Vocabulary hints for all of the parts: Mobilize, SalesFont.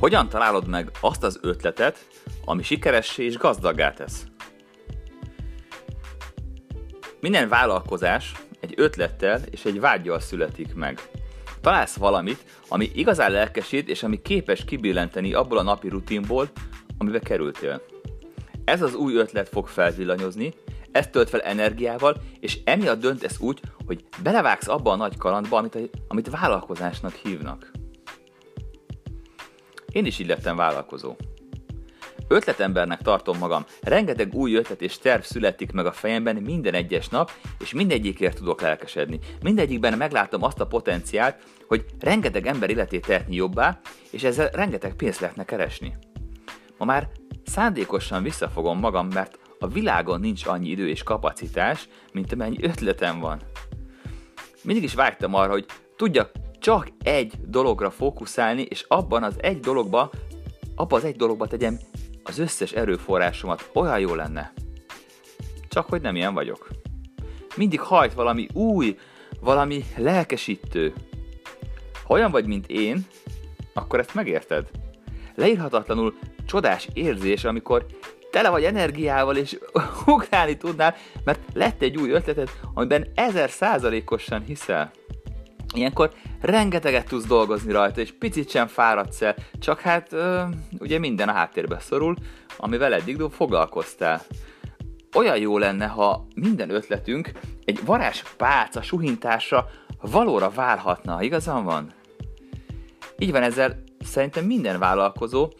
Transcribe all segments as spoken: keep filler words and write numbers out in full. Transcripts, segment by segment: Hogyan találod meg azt az ötletet, ami sikeressé és gazdaggá tesz? Minden vállalkozás egy ötlettel és egy vággyal születik meg. Találsz valamit, ami igazán lelkesít, és ami képes kibillenteni abból a napi rutinból, amibe kerültél. Ez az új ötlet fog felvillanyozni, ezt tölt fel energiával, és emiatt döntesz úgy, hogy belevágsz abba a nagy kalandba, amit, amit vállalkozásnak hívnak. Én is így lettem vállalkozó. Ötletembernek tartom magam, rengeteg új ötlet és terv születik meg a fejemben minden egyes nap, és mindegyikért tudok lelkesedni. Mindegyikben meglátom azt a potenciált, hogy rengeteg ember életét tehetni jobbá, és ezzel rengeteg pénzt lehetne keresni. Ma már szándékosan visszafogom magam, mert a világon nincs annyi idő és kapacitás, mint amennyi ötletem van. Mindig is vágytam arra, hogy tudjak csak egy dologra fókuszálni, és abban az egy dologba, abban az egy dologba tegyem az összes erőforrásomat, olyan jó lenne. Csak hogy nem ilyen vagyok. Mindig hajt valami új, valami lelkesítő. Ha olyan vagy, mint én, akkor ezt megérted. Leírhatatlanul csodás érzés, amikor tele vagy energiával, és ugrálni tudnál, mert lett egy új ötleted, amiben ezer százalékosan hiszel. Ilyenkor rengeteget tudsz dolgozni rajta, és picit sem fáradsz el, csak hát ö, ugye minden a háttérbe szorul, amivel eddig foglalkoztál. Olyan jó lenne, ha minden ötletünk egy varázspálca suhintása valóra válhatna, igazán van? Így van ezzel szerintem minden vállalkozó,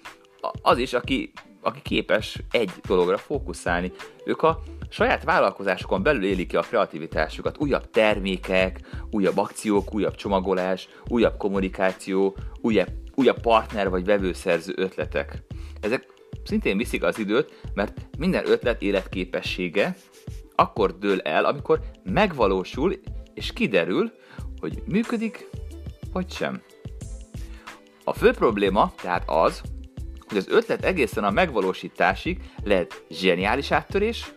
az is, aki, aki képes egy dologra fókuszálni. Ők a saját vállalkozásokon belül élik ki a kreativitásukat. Újabb termékek, újabb akciók, újabb csomagolás, újabb kommunikáció, újabb, újabb partner vagy vevőszerző ötletek. Ezek szintén viszik az időt, mert minden ötlet életképessége akkor dől el, amikor megvalósul és kiderül, hogy működik vagy sem. A fő probléma tehát az, hogy az ötlet egészen a megvalósításig lehet zseniális áttörés,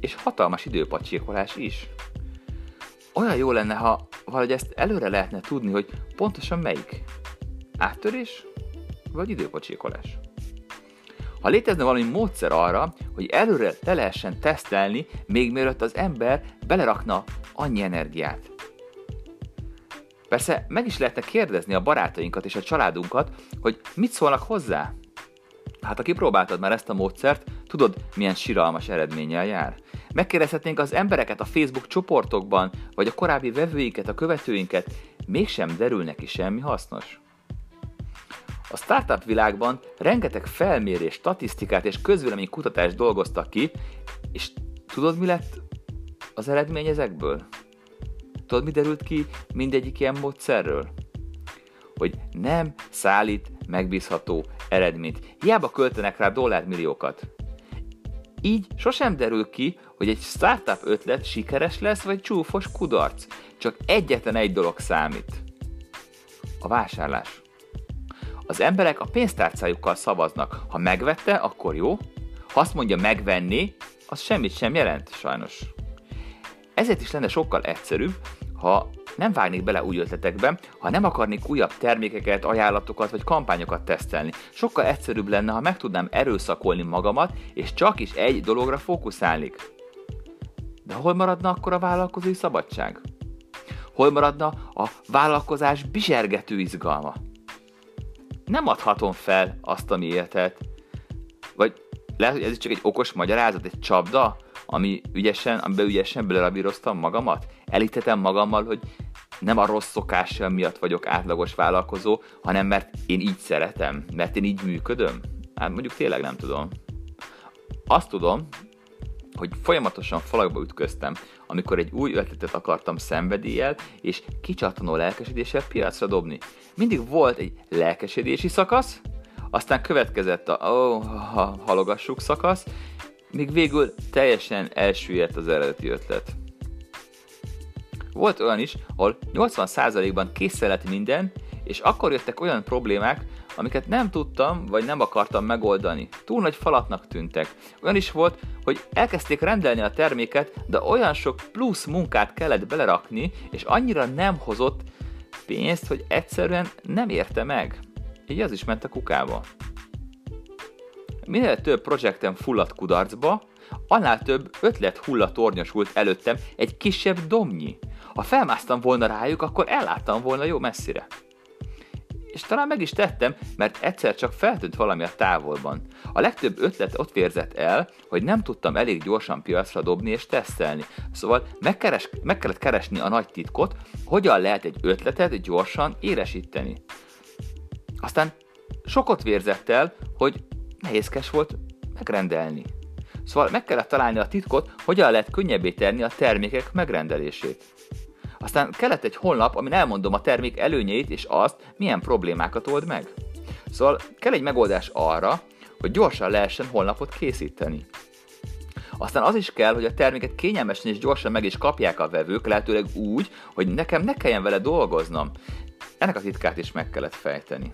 és hatalmas időpacsékolás is. Olyan jó lenne, ha valahogy ezt előre lehetne tudni, hogy pontosan melyik. Áttörés vagy időpacsékolás. Ha létezne valami módszer arra, hogy előre le lehessen tesztelni, még mielőtt az ember belerakna annyi energiát. Persze meg is lehetne kérdezni a barátainkat és a családunkat, hogy mit szólnak hozzá. Hát, ha kipróbáltad már ezt a módszert, tudod, milyen siralmas eredménnyel jár. Megkérdezhetnénk az embereket a Facebook csoportokban, vagy a korábbi vevőinket, a követőinket, mégsem derül neki semmi hasznos. A startup világban rengeteg felmérés, statisztikát és közvéleménykutatást dolgoztak ki, és tudod, mi lett az eredmény ezekből? Tudod, mi derült ki mindegyik ilyen módszerről? Hogy nem szállít megbízható eredményt. Hiába költenek rá dollármilliókat. Így sosem derül ki, hogy egy startup ötlet sikeres lesz, vagy csúfos kudarc. Csak egyetlen egy dolog számít. A vásárlás. Az emberek a pénztárcájukkal szavaznak. Ha megvette, akkor jó. Ha azt mondja megvenni, az semmit sem jelent, sajnos. Ezért is lenne sokkal egyszerűbb, ha nem vágnék bele új ötletekbe, ha nem akarnék újabb termékeket, ajánlatokat vagy kampányokat tesztelni. Sokkal egyszerűbb lenne, ha meg tudnám erőszakolni magamat, és csak is egy dologra fókuszálnék. De hol maradna akkor a vállalkozói szabadság? Hol maradna a vállalkozás bizsergető izgalma? Nem adhatom fel azt, ami értett. Vagy lehet, hogy ez csak egy okos magyarázat, egy csapda, ami ügyesen, amiben ügyesen belerabíroztam magamat? Elítetem magammal, hogy nem a rossz szokással miatt vagyok átlagos vállalkozó, hanem mert én így szeretem, mert én így működöm? Hát mondjuk tényleg nem tudom. Azt tudom, hogy folyamatosan falakba ütköztem, amikor egy új ötletet akartam szenvedéllyel és kicsattanó lelkesedéssel piacra dobni. Mindig volt egy lelkesedési szakasz, aztán következett a oh, ha, halogassuk szakasz, míg végül teljesen elsüllyedt az eredeti ötlet. Volt olyan is, ahol nyolcvan százalékban készen lett minden, és akkor jöttek olyan problémák, amiket nem tudtam, vagy nem akartam megoldani. Túl nagy falatnak tűntek. Olyan is volt, hogy elkezdték rendelni a terméket, de olyan sok plusz munkát kellett belerakni, és annyira nem hozott pénzt, hogy egyszerűen nem érte meg. Így az is ment a kukába. Minél több projektem fulladt kudarcba, annál több ötlet hullatornyosult előttem egy kisebb domnyi. Ha felmásztam volna rájuk, akkor elláttam volna jó messzire. És talán meg is tettem, mert egyszer csak feltűnt valami a távolban. A legtöbb ötlet ott vérzett el, hogy nem tudtam elég gyorsan piacra dobni és tesztelni. Szóval megkeres, meg kellett keresni a nagy titkot, hogyan lehet egy ötletet gyorsan éresíteni. Aztán sokat vérzett el, hogy nehézkes volt megrendelni. Szóval meg kellett találni a titkot, hogyan lehet könnyebbé tenni a termékek megrendelését. Aztán kellett egy honlap, amin elmondom a termék előnyeit és azt, milyen problémákat old meg. Szóval kell egy megoldás arra, hogy gyorsan lehessen honlapot készíteni. Aztán az is kell, hogy a terméket kényelmesen és gyorsan meg is kapják a vevők, lehetőleg úgy, hogy nekem ne kelljen vele dolgoznom. Ennek a titkát is meg kellett fejteni.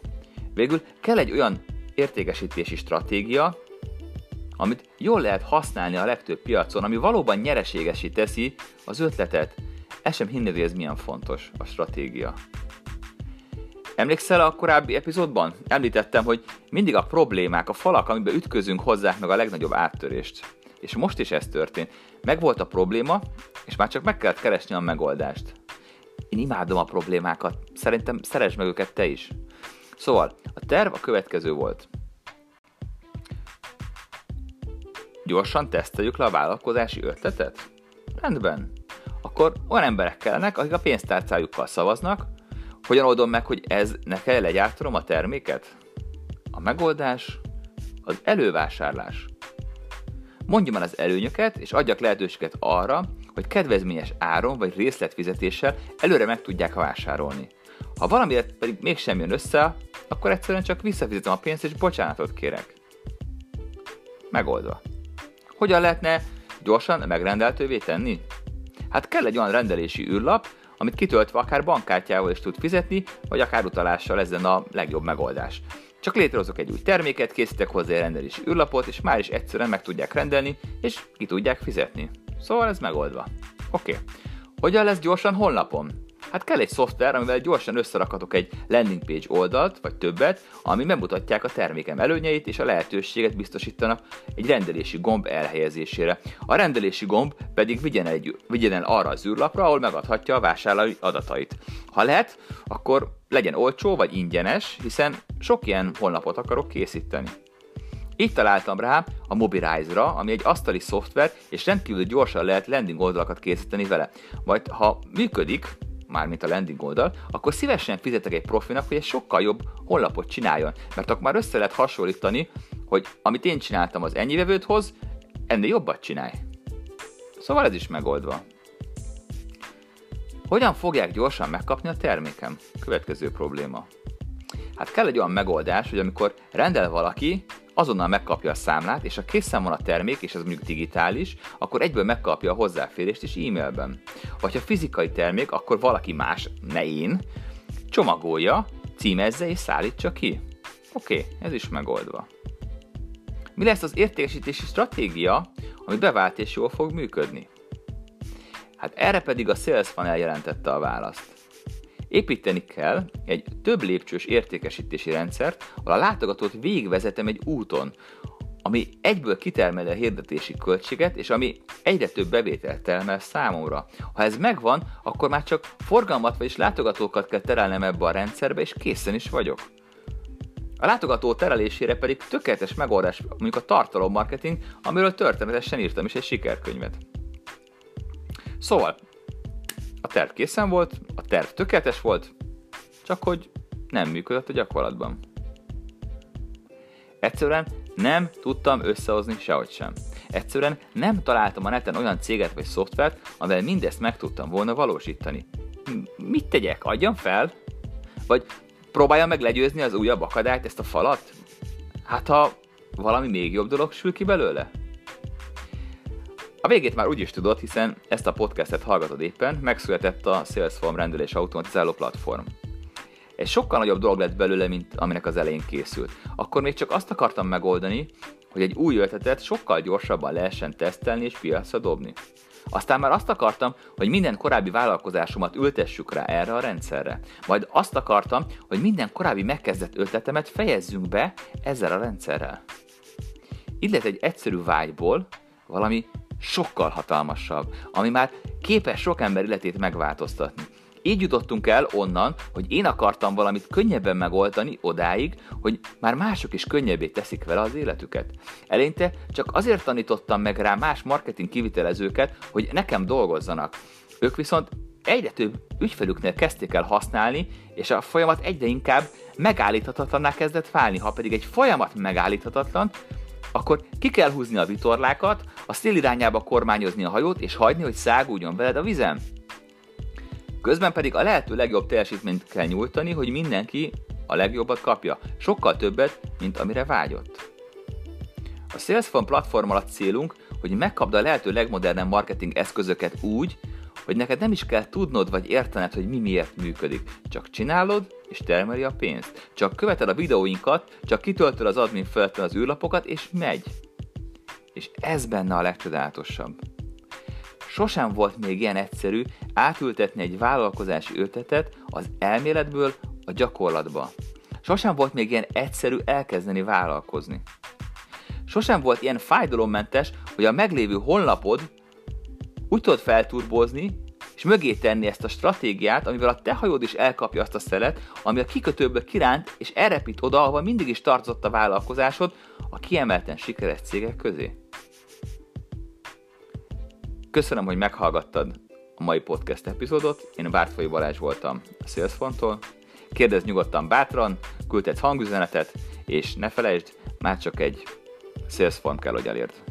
Végül kell egy olyan értékesítési stratégia, amit jól lehet használni a legtöbb piacon, ami valóban nyereségessé teszi az ötletet. El sem hinnéd, hogy ez milyen fontos, a stratégia. Emlékszel a korábbi epizódban? Említettem, hogy mindig a problémák, a falak, amiben ütközünk, hozzák meg a legnagyobb áttörést. És most is ez történt. Megvolt a probléma, és már csak meg kellett keresni a megoldást. Én imádom a problémákat. Szerintem szeresd meg őket te is. Szóval, a terv a következő volt. Gyorsan teszteljük le a vállalkozási ötletet? Rendben. Akkor olyan emberek kellenek, akik a pénztárcájukkal szavaznak. Hogyan oldom meg, hogy ez ne kell legyártanom a terméket? A megoldás az elővásárlás. Mondjam el az előnyöket, és adjak lehetőséget arra, hogy kedvezményes áron vagy részletfizetéssel előre meg tudják vásárolni. Ha valamiért pedig mégsem jön össze, akkor egyszerűen csak visszafizetem a pénzt és bocsánatot kérek. Megoldva. Hogyan lehetne gyorsan megrendeltővé tenni? Hát kell egy olyan rendelési űrlap, amit kitöltve akár bankkártyával is tud fizetni, vagy akár utalással, ez lenne a legjobb megoldás. Csak létrehozok egy új terméket, készítek hozzá egy rendelési űrlapot, és már is egyszerűen meg tudják rendelni, és ki tudják fizetni. Szóval ez megoldva. Oké. Okay. Hogyan lesz gyorsan honlapom? Hát kell egy szoftver, amivel gyorsan összerakhatok egy landing page oldalt, vagy többet, ami bemutatják a termékem előnyeit, és a lehetőséget biztosítanak egy rendelési gomb elhelyezésére. A rendelési gomb pedig vigyen el, egy, vigyen el arra az űrlapra, ahol megadhatja a vásárlói adatait. Ha lehet, akkor legyen olcsó vagy ingyenes, hiszen sok ilyen honlapot akarok készíteni. Így találtam rá a Mobilize-ra, ami egy asztali szoftver, és rendkívül gyorsan lehet landing oldalakat készíteni vele. Majd ha működik, mármint a landing oldal, akkor szívesen fizetek egy profinak, hogy egy sokkal jobb honlapot csináljon, mert akkor már össze lehet hasonlítani, hogy amit én csináltam az ennyi vevődhoz, ennél jobbat csinálj. Szóval ez is megoldva. Hogyan fogják gyorsan megkapni a termékem? Következő probléma. Hát kell egy olyan megoldás, hogy amikor rendel valaki, azonnal megkapja a számlát, és ha készen van a termék, és ez mondjuk digitális, akkor egyből megkapja a hozzáférést is e-mailben. Vagy ha fizikai termék, akkor valaki más, ne én, csomagolja, címezze és szállítsa ki. Oké, ez is megoldva. Mi lesz az értékesítési stratégia, ami bevált és jól fog működni? Hát erre pedig a SalesFont eljelentette a választ. Építeni kell egy több lépcsős értékesítési rendszert, ahol a látogatót végigvezetem egy úton, ami egyből kitermel a hirdetési költséget, és ami egyre több bevételt termel számomra. Ha ez megvan, akkor már csak forgalmat, vagyis látogatókat kell terelnem ebbe a rendszerbe, és készen is vagyok. A látogató terelésére pedig tökéletes megoldás, mondjuk a tartalommarketing, amiről történetesen írtam is egy sikerkönyvet. Szóval, a terv készen volt, a terv tökéletes volt, csak hogy nem működött a gyakorlatban. Egyszerűen nem tudtam összehozni sehogy sem. Egyszerűen nem találtam a neten olyan céget vagy szoftvert, amivel mindezt meg tudtam volna valósítani. Mit tegyek? Adjam fel? Vagy próbáljam meg legyőzni az újabb akadályt, ezt a falat? Hát ha valami még jobb dolog sül ki belőle? A végét már úgy is tudod, hiszen ezt a podcastet hallgatod éppen, megszületett a SalesFont rendelés automatizáló platform. Egy sokkal nagyobb dolog lett belőle, mint aminek az elején készült. Akkor még csak azt akartam megoldani, hogy egy új ötletet sokkal gyorsabban lehessen tesztelni és piacra dobni. Aztán már azt akartam, hogy minden korábbi vállalkozásomat ültessük rá erre a rendszerre. Majd azt akartam, hogy minden korábbi megkezdett ötletemet fejezzünk be ezzel a rendszerrel. Így lett egy egyszerű vágyból valami sokkal hatalmasabb, ami már képes sok ember életét megváltoztatni. Így jutottunk el onnan, hogy én akartam valamit könnyebben megoldani odáig, hogy már mások is könnyebbé teszik vele az életüket. Eleinte csak azért tanítottam meg rá más marketing kivitelezőket, hogy nekem dolgozzanak. Ők viszont egyre több ügyfelüknél kezdték el használni, és a folyamat egyre inkább megállíthatatlanná kezdett válni. Ha pedig egy folyamat megállíthatatlan, akkor ki kell húzni a vitorlákat, a szél irányába kormányozni a hajót, és hagyni, hogy száguljon veled a vizen. Közben pedig a lehető legjobb teljesítményt kell nyújtani, hogy mindenki a legjobbat kapja, sokkal többet, mint amire vágyott. A SalesFont platform alatt célunk, hogy megkapd a lehető legmodernebb marketing eszközöket úgy, hogy neked nem is kell tudnod vagy értened, hogy mi miért működik. Csak csinálod, és termeli a pénzt. Csak követed a videóinkat, csak kitöltöd az admin feltől az űrlapokat, és megy. És ez benne a legcsodálatosabb. Sosem volt még ilyen egyszerű átültetni egy vállalkozási ötletet az elméletből a gyakorlatba. Sosem volt még ilyen egyszerű elkezdeni vállalkozni. Sosem volt ilyen fájdalommentes, hogy a meglévő honlapod úgy tudod felturbózni, és mögé tenni ezt a stratégiát, amivel a te hajód is elkapja azt a szelet, ami a kikötőből kiránt, és elrepít oda, ahol mindig is tartozott a vállalkozásod a kiemelten sikeres cégek közé. Köszönöm, hogy meghallgattad a mai podcast epizódot. Én Vártfai Balázs voltam a SalesFonttól. Kérdezz nyugodtan bátran, küldhetsz hangüzenetet, és ne felejtsd, már csak egy SalesFont kell, hogy elérd.